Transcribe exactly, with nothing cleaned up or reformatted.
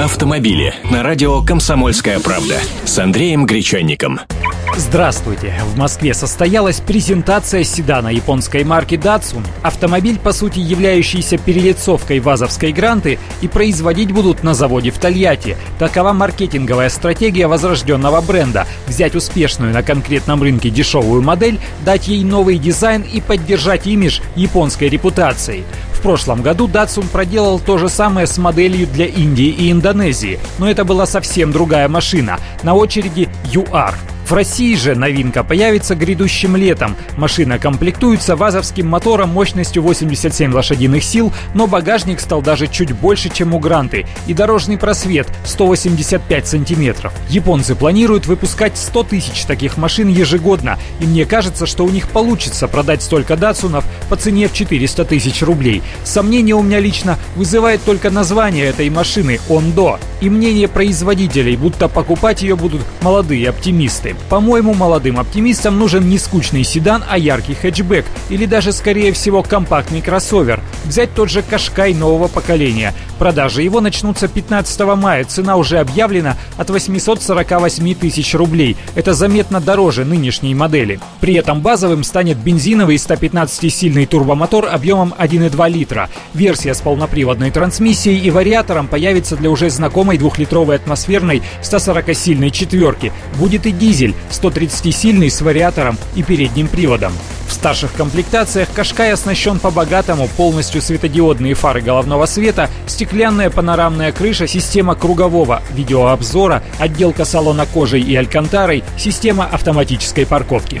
Автомобили на радио «Комсомольская правда» с Андреем Гречанником. Здравствуйте! В Москве состоялась презентация седана японской марки Datsun. Автомобиль, по сути, являющийся перелицовкой вазовской гранты, и производить будут на заводе в Тольятти. Такова маркетинговая стратегия возрожденного бренда – взять успешную на конкретном рынке дешевую модель, дать ей новый дизайн и поддержать имидж японской репутацией. В прошлом году Datsun проделал то же самое с моделью для Индии и Индонезии, но это была совсем другая машина. На очереди ю ар. В России же новинка появится грядущим летом. Машина комплектуется вазовским мотором мощностью восемьдесят семь лошадиных сил, но багажник стал даже чуть больше, чем у Гранты, и дорожный просвет – сто восемьдесят пять сантиметров. Японцы планируют выпускать сто тысяч таких машин ежегодно, и мне кажется, что у них получится продать столько датсунов по цене в четыреста тысяч рублей. Сомнение у меня лично вызывает только название этой машины – «Ондо», и мнение производителей, будто покупать ее будут молодые оптимисты. По-моему, молодым оптимистам нужен не скучный седан, а яркий хэтчбэк или даже, скорее всего, компактный кроссовер. Взять тот же «Кашкай» нового поколения. Продажи его начнутся пятнадцатого мая. Цена уже объявлена от восемьсот сорок восемь тысяч рублей. Это заметно дороже нынешней модели. При этом базовым станет бензиновый сто пятнадцатисильный турбомотор объемом один и два литра. Версия с полноприводной трансмиссией и вариатором появится для уже знакомой двухлитровой атмосферной сто сорокасильной четверки. Будет и дизель сто тридцатисильный с вариатором и передним приводом. В старших комплектациях «Кашкай» оснащен по-богатому: полностью светодиодные фары головного света, стеклянная панорамная крыша, система кругового видеообзора, отделка салона кожей и алькантарой, система автоматической парковки.